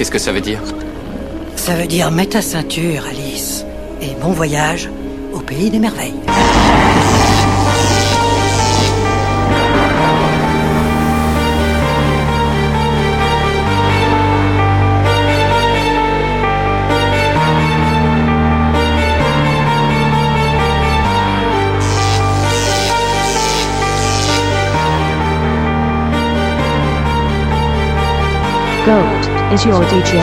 Qu'est-ce que ça veut dire? Ça veut dire mets ta ceinture, Alice. Et bon voyage au pays des merveilles. Goat is your DJ.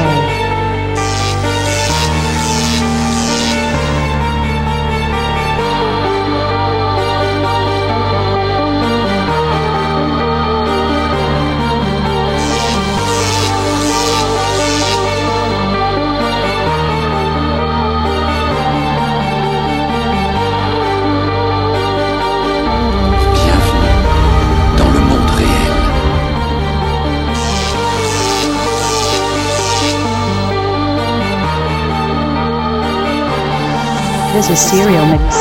This is Serial Mix.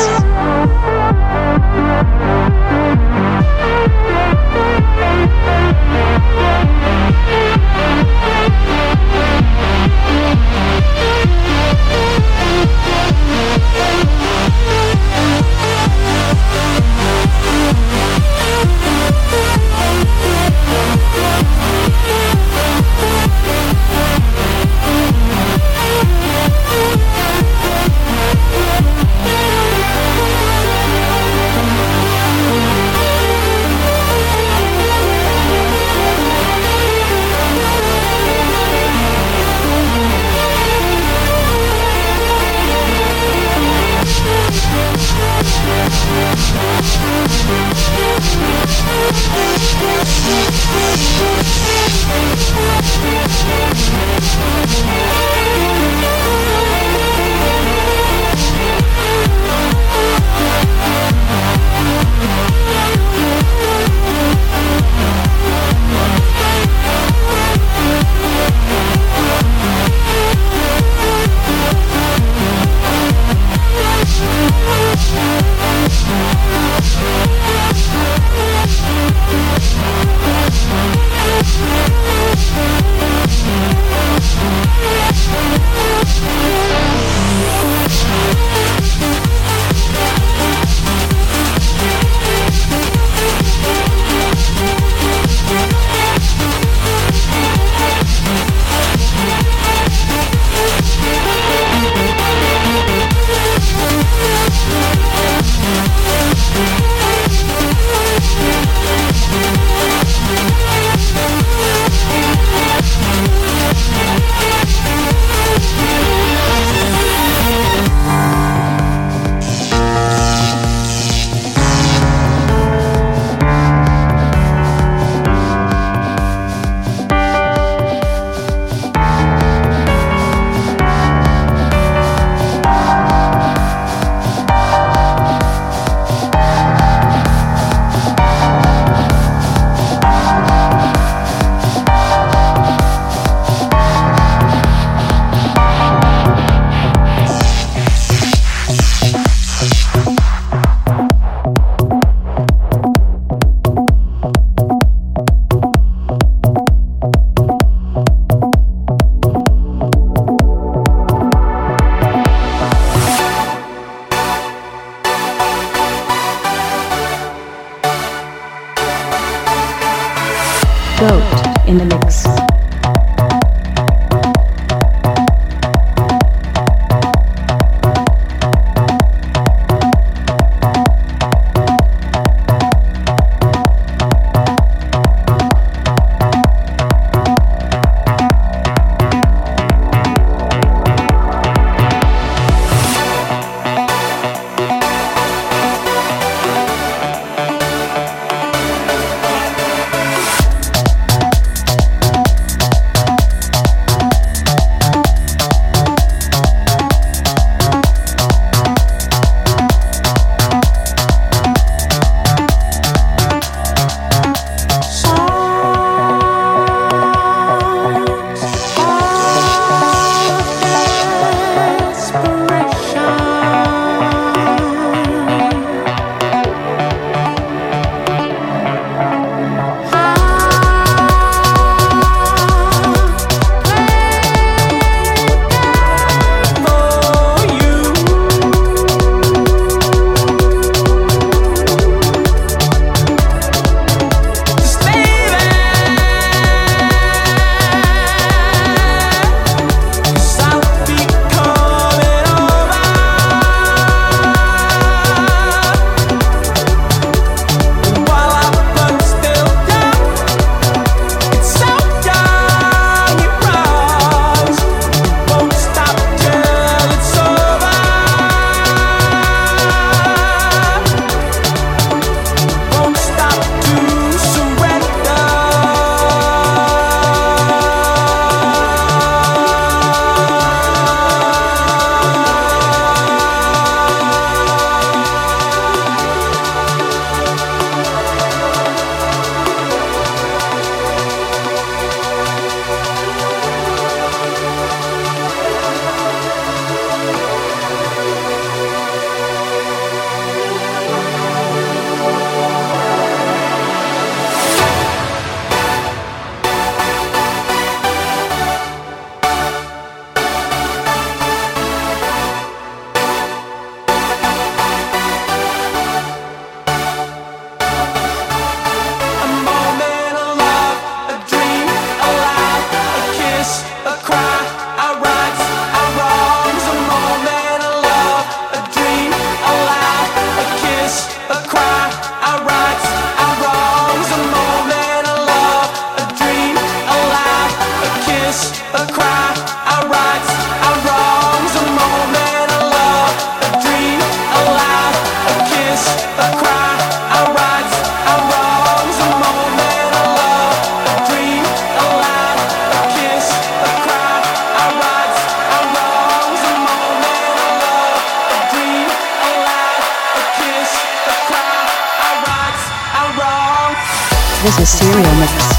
This is Serial Mix.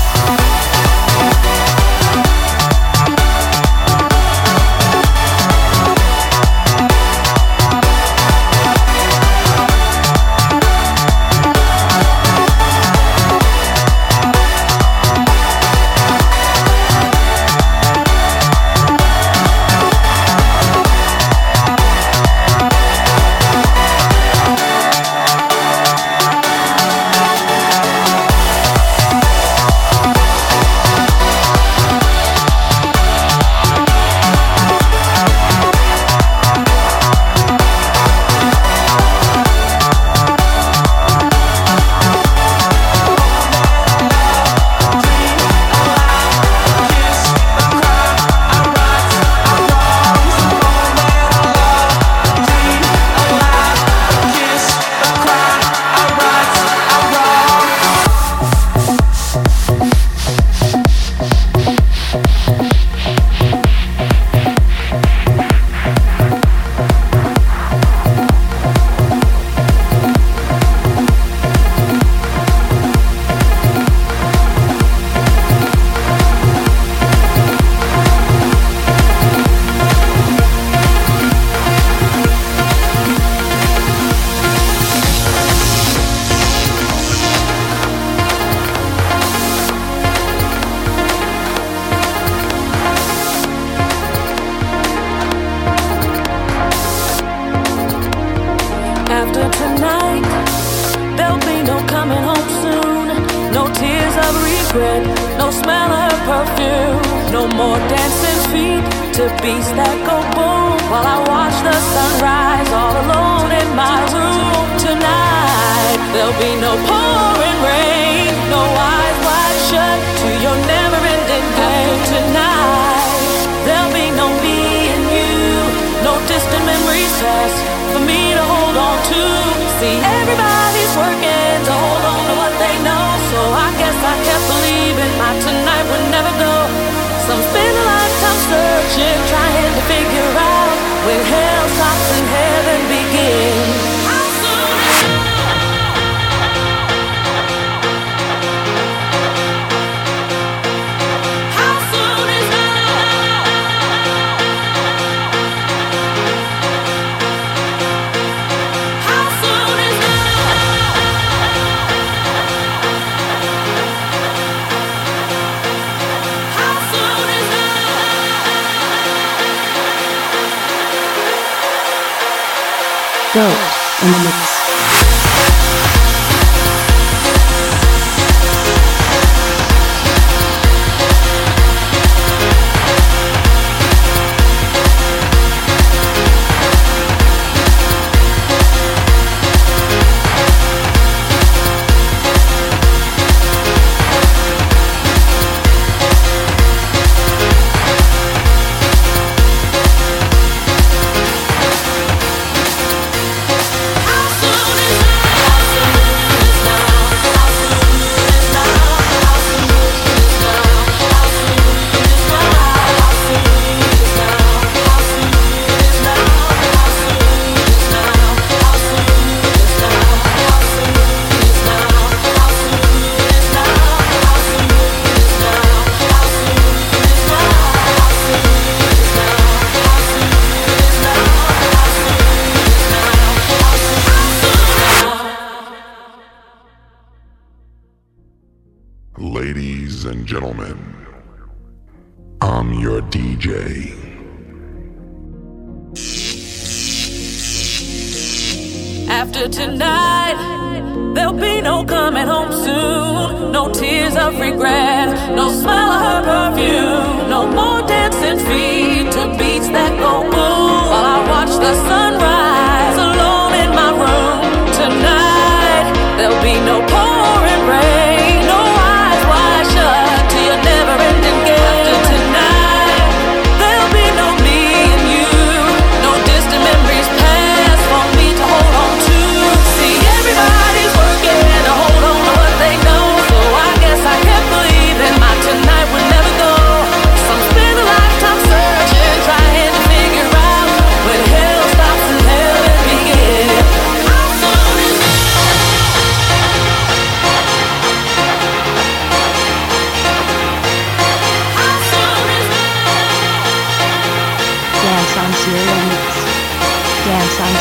Tonight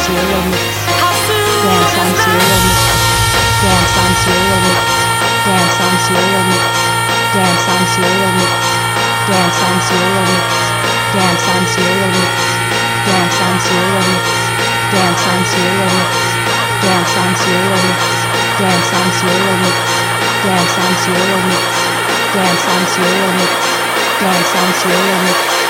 Serial Mix. Dance on Serial Mix. Dance on Serial Mix. Dance on Serial Mix. Dance on Serial Mix. Dance on Serial Mix. Dance on Serial Mix. Dance on Serial Mix. Dance on Serial Mix. Dance on Serial Mix. Dance on Serial Mix. Dance on Serial Mix. Dance on Serial Mix. Dance on Serial Mix.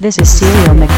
This is Serial Mix.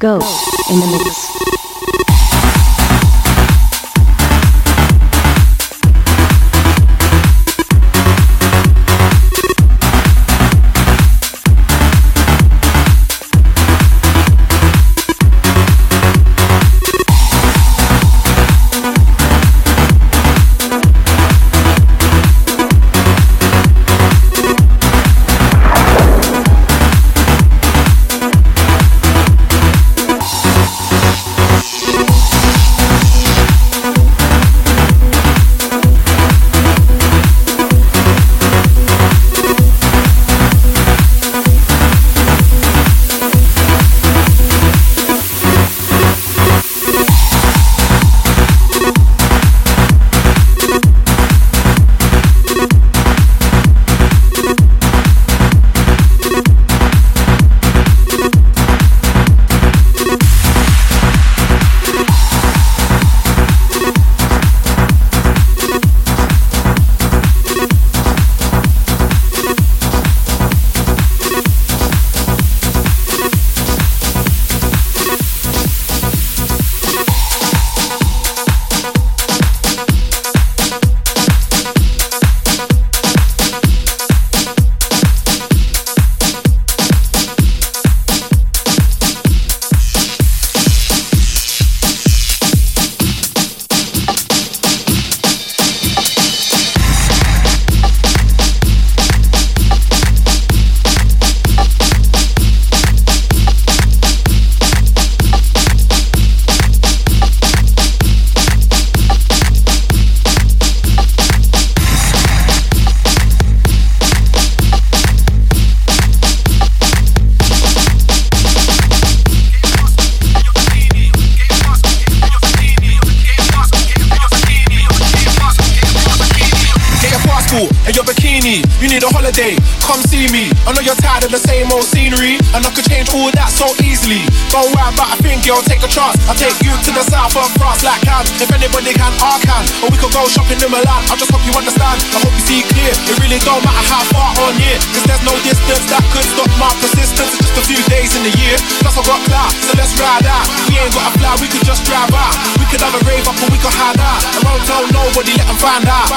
Go in the mix. you're tired of the same old scenery, and I could change all that so easily. Don't worry about a thing, girl, take a chance. I'll take you to the south of France like Cannes. If anybody can, I can. Or we could go shopping in Milan. I just hope you understand, I hope you see clear. It really don't matter how far on year, cause there's no distance that could stop my persistence. It's just a few days in the year, plus I got clout, so let's ride out. We ain't gotta fly, we could just drive out. We could have a rave up or we could hide out. I won't tell nobody, let them find out.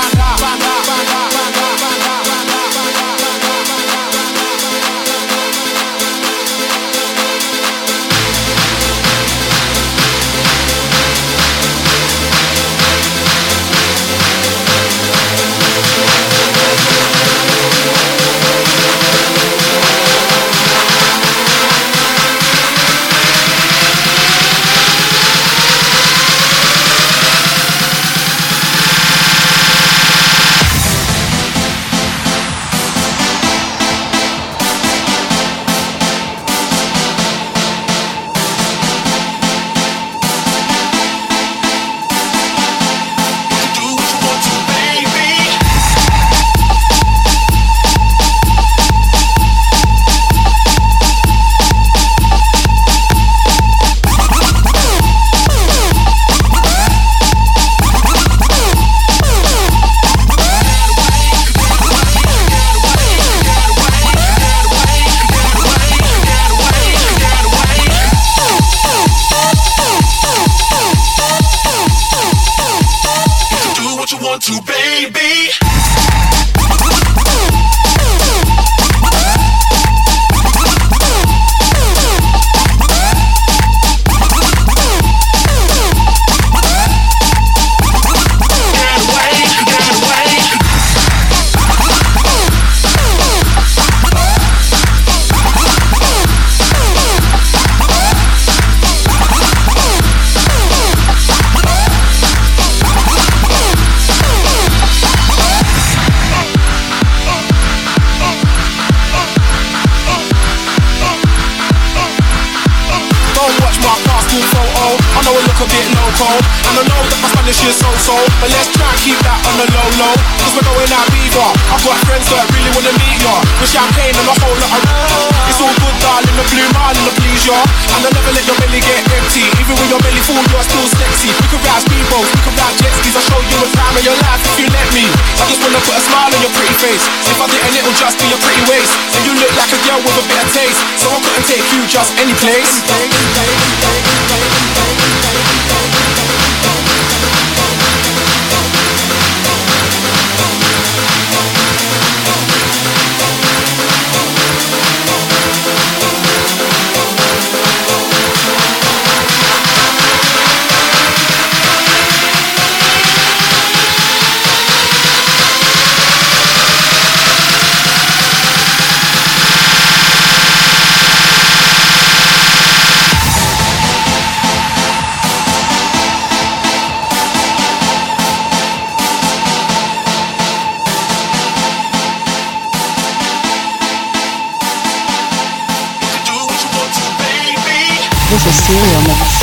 This is Serial Mix.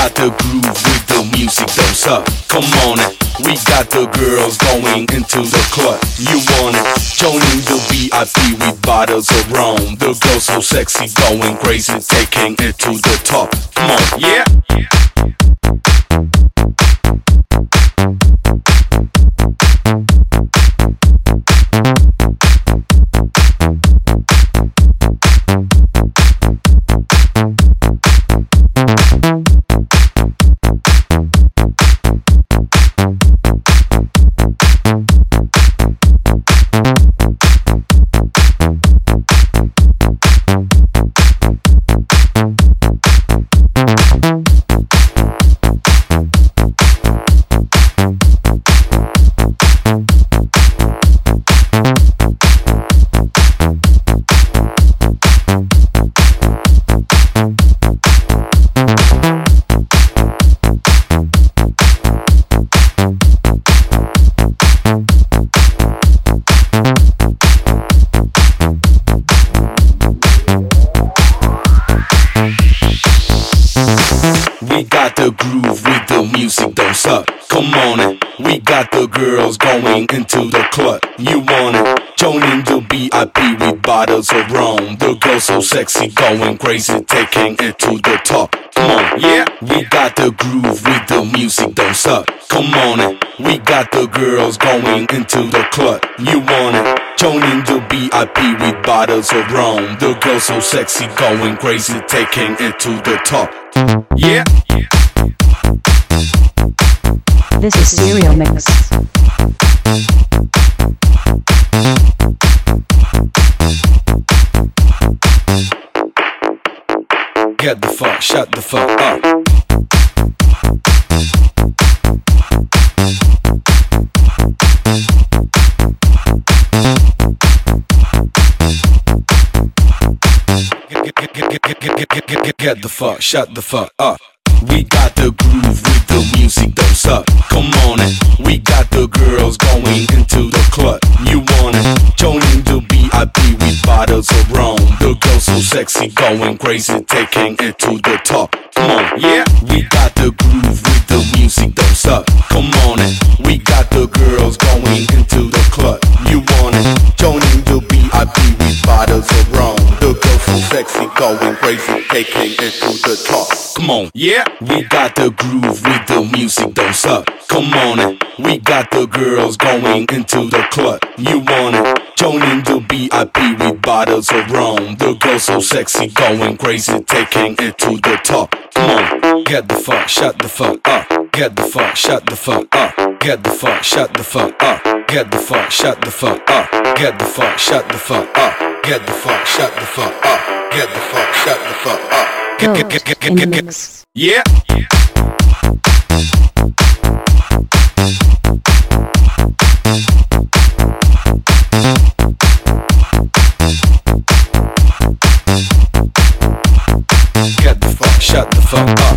got the groove with the music, thumbs up. Come on, we got the girls going into the club. You want it? Joining the VIP with bottles of rum. The girls so sexy, going crazy, taking it to the top. Come on, yeah. The groove with the music, don't suck. Come on, we got the girls going into the club. You want it? Joining the VIP with bottles of rum. The girls so sexy, going crazy, taking it to the top. Come on, yeah. We got the groove with the music, don't suck. Come on, we got the girls going into the club. You want it? Joining the VIP with bottles of rum. The girls so sexy, going crazy, taking it to the top. Yeah. This is Serial Mix. Get the fuck, shut the fuck up. Get the fuck, shut the fuck up. We got the groove with the music, don't suck. Come on, we got the girls going into the club. You want it? Joining the VIP with bottles of rum. The girls so sexy, going crazy, taking it to the top. Come on, yeah. We got the groove with the music, don't suck. Come on, we got the girls going into the club. You want it? Joining the VIP with bottles of rum. The girls so sexy, going crazy, taking it to the top. Come on, yeah. We got the groove with the music, don't suck. Come on, we got the girls going into the club. You want it? Joining the VIP with bottles of rum. The girls so sexy, going crazy, taking it to the top. Come on, get the fuck, shut the fuck up. Get the fuck, shut the fuck up. Get the fuck, shut the fuck up. Get the fuck, shut the fuck up. Get the fuck, shut the fuck up. Get the fuck, shut the fuck up. Get the fuck, shut the fuck up. Yeah. Get the fuck, shut the fuck up.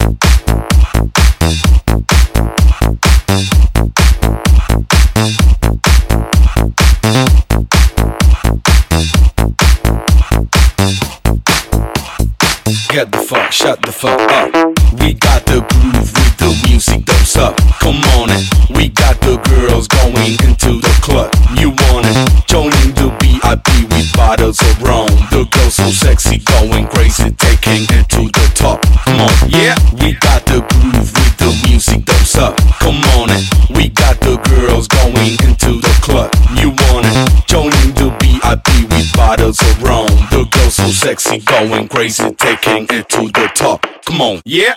We got the groove with the music, don't suck. Come on, we got the girls going into the club. You want it? Joining the VIP with bottles of rum. The girls so sexy, going crazy, taking it to the top. Come on, yeah. We got the groove with the music, don't suck. Come on, we got the girls going into the club. You want it? Joining the VIP with bottles of rum. The girls so sexy, going crazy, taking it to the top. Come on, yeah.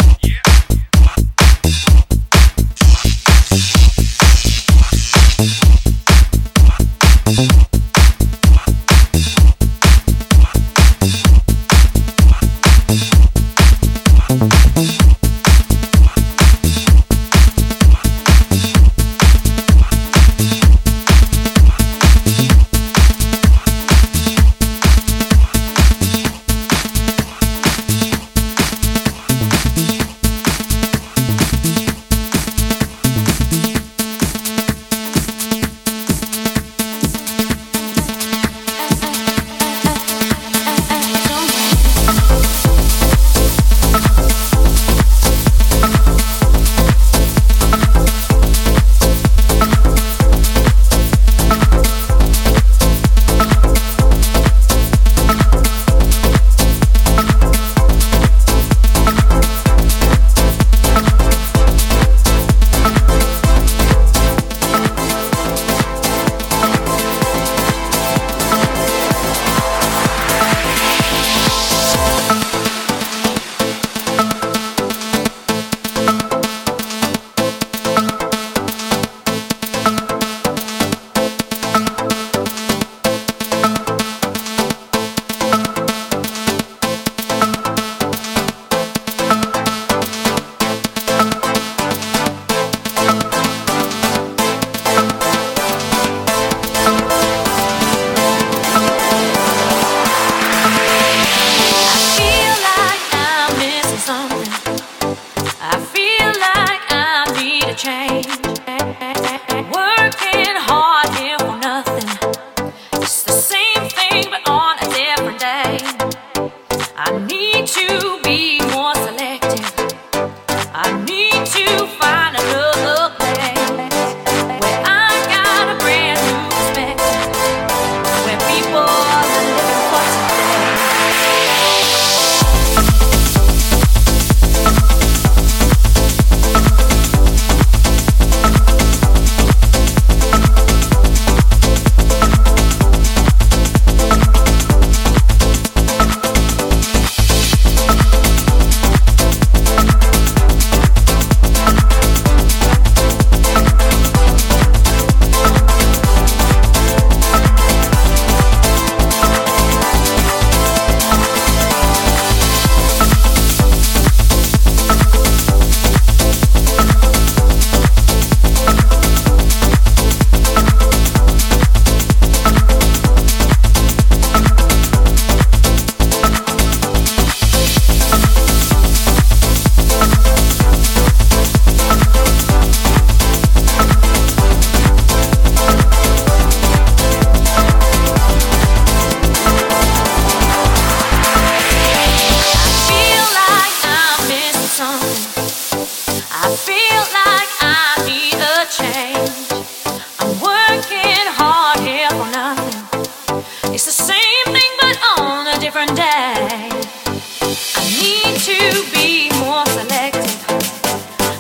evening, but on a different day. I need to be more selective.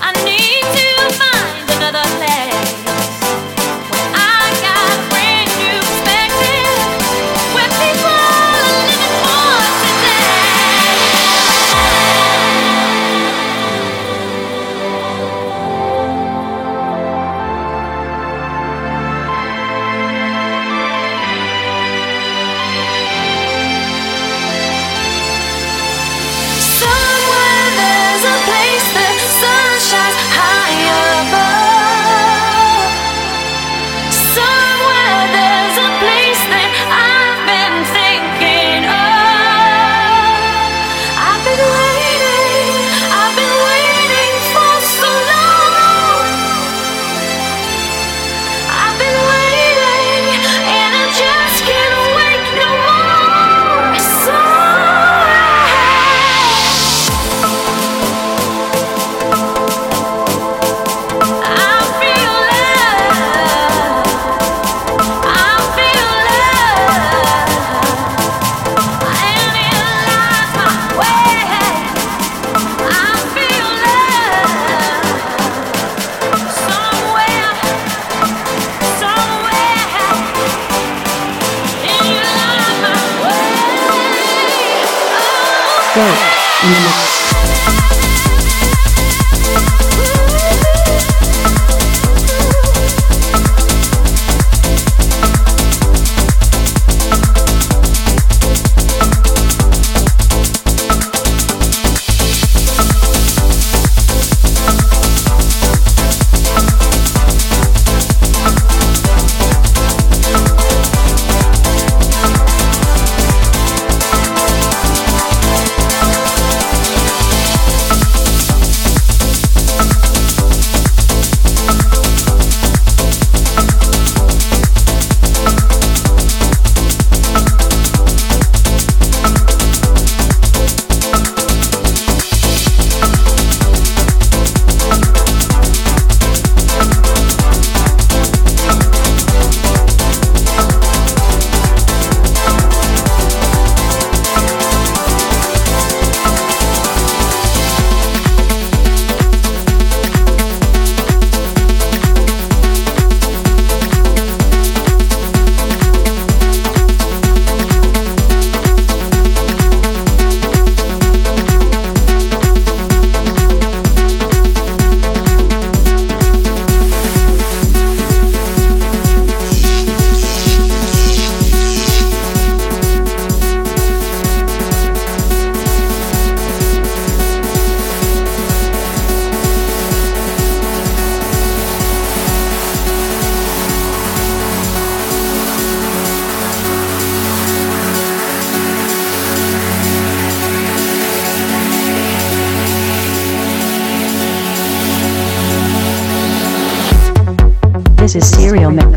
I need to find another place where I got brand new perspective, where people are living for today. Somewhere there's a place the sun shines high above. Somewhere there's a place that I've been thinking of. I've been waiting for so long. I've been waiting, and I just can't wait no more. Somewhere I feel love. I feel love. And it lies my way. I feel love. Somewhere. And it lies my way. This is Serial Mix.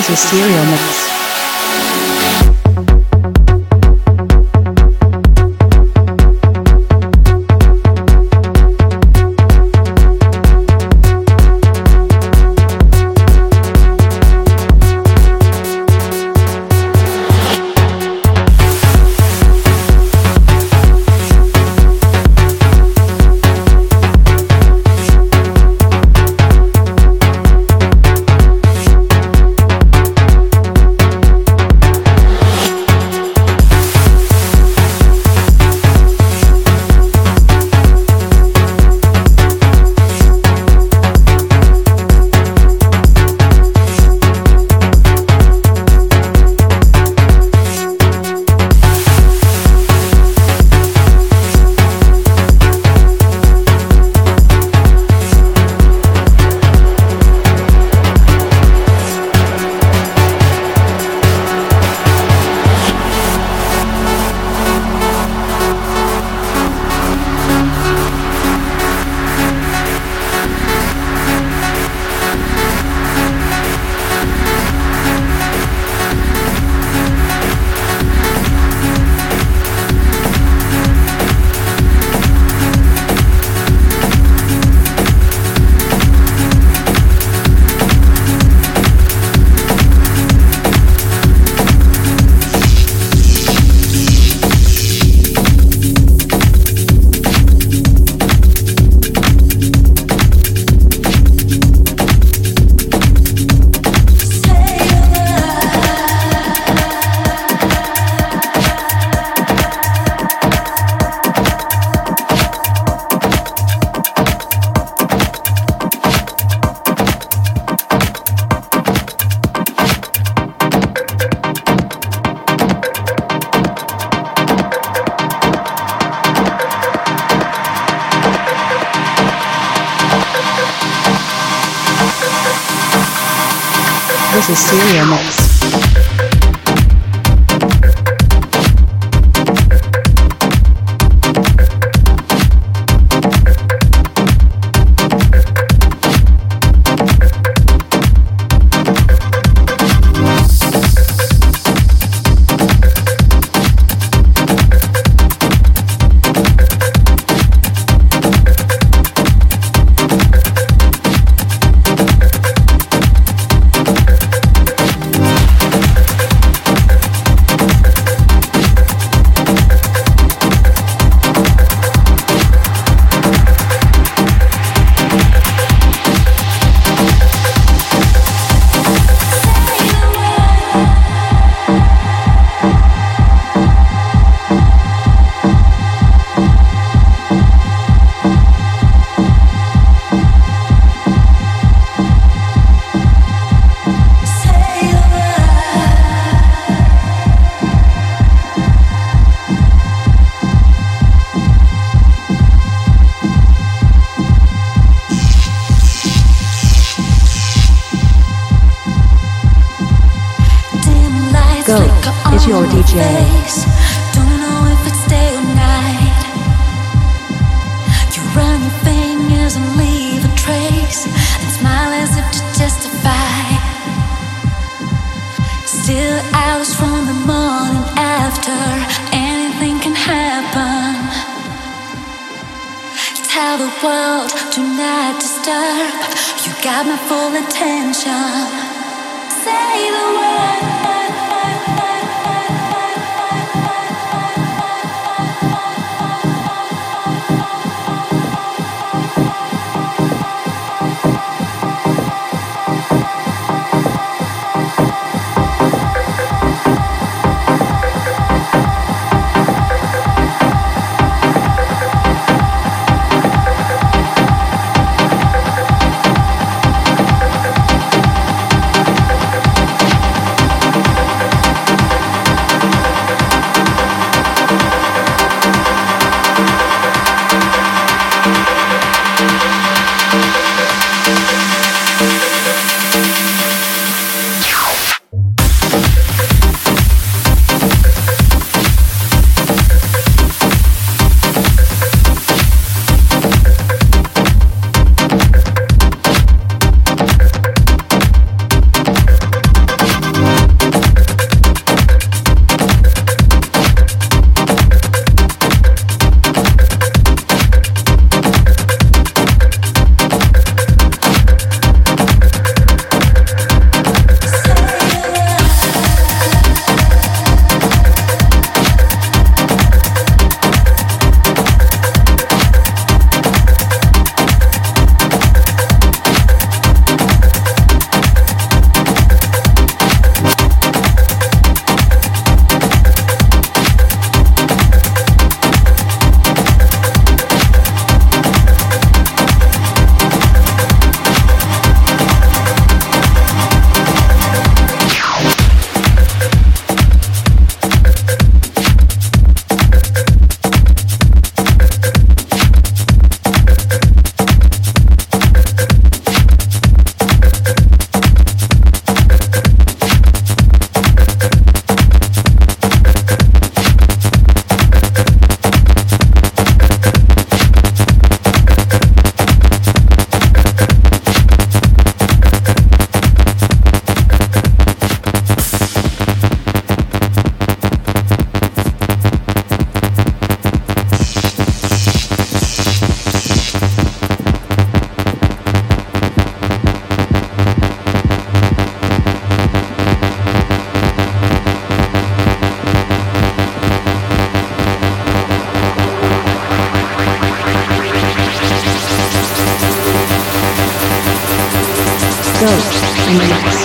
This is Serial Mix. This is Serial Mix. It's your DJ. Don't know if it's day or night. You run your fingers and leave a trace, and smile as if to justify. Still hours from the morning after, anything can happen. Tell the world, do not disturb. You got my full attention. Say the word. Ghost in the mix.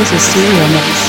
This is Serial Mix.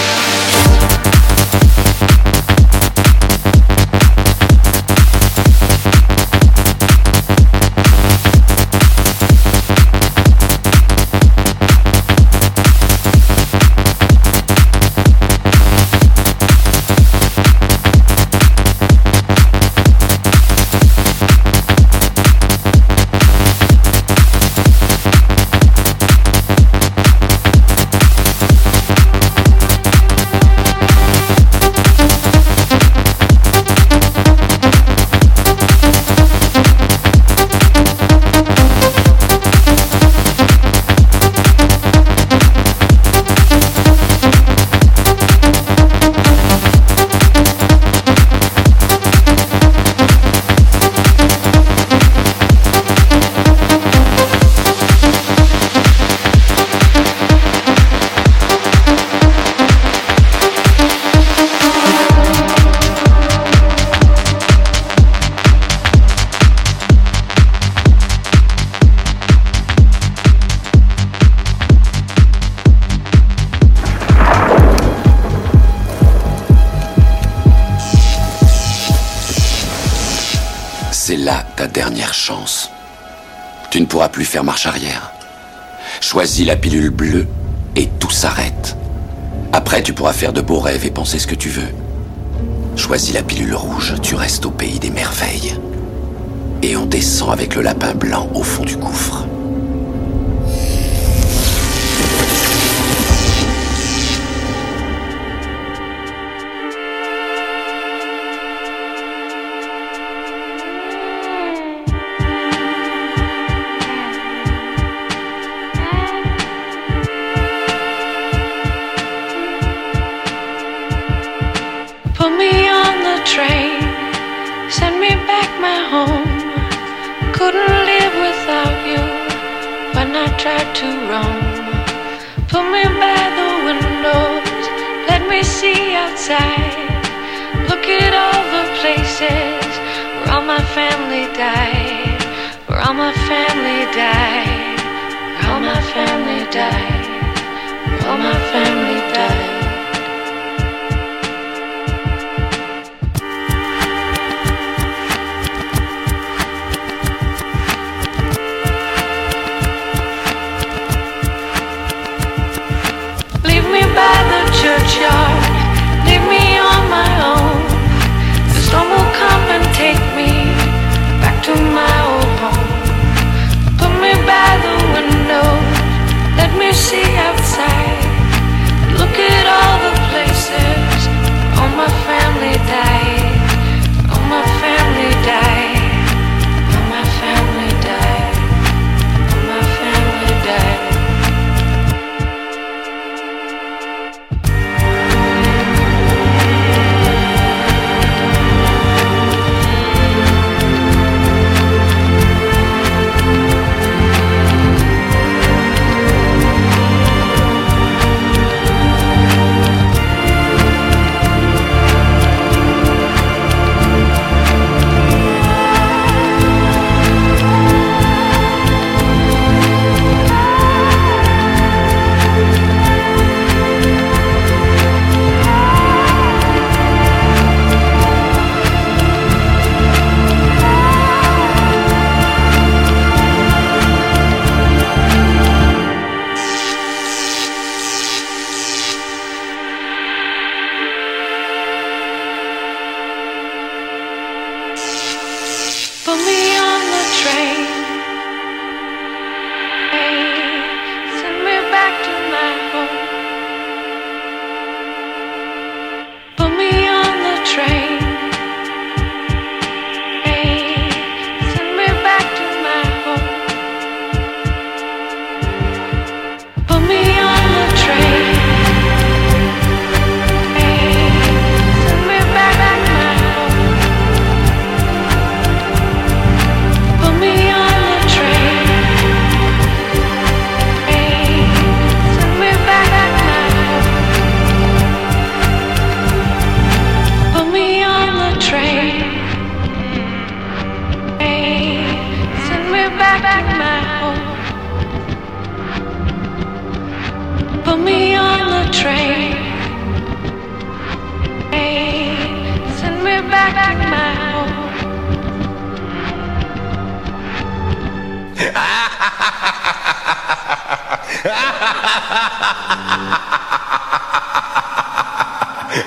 C'est là ta dernière chance. Tu ne pourras plus faire marche arrière. Choisis la pilule bleue et tout s'arrête. Après, tu pourras faire de beaux rêves et penser ce que tu veux. Choisis la pilule rouge, tu restes au pays des merveilles. Et on descend avec le lapin blanc au fond du gouffre. Where all my family died,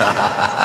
Ha ha ha.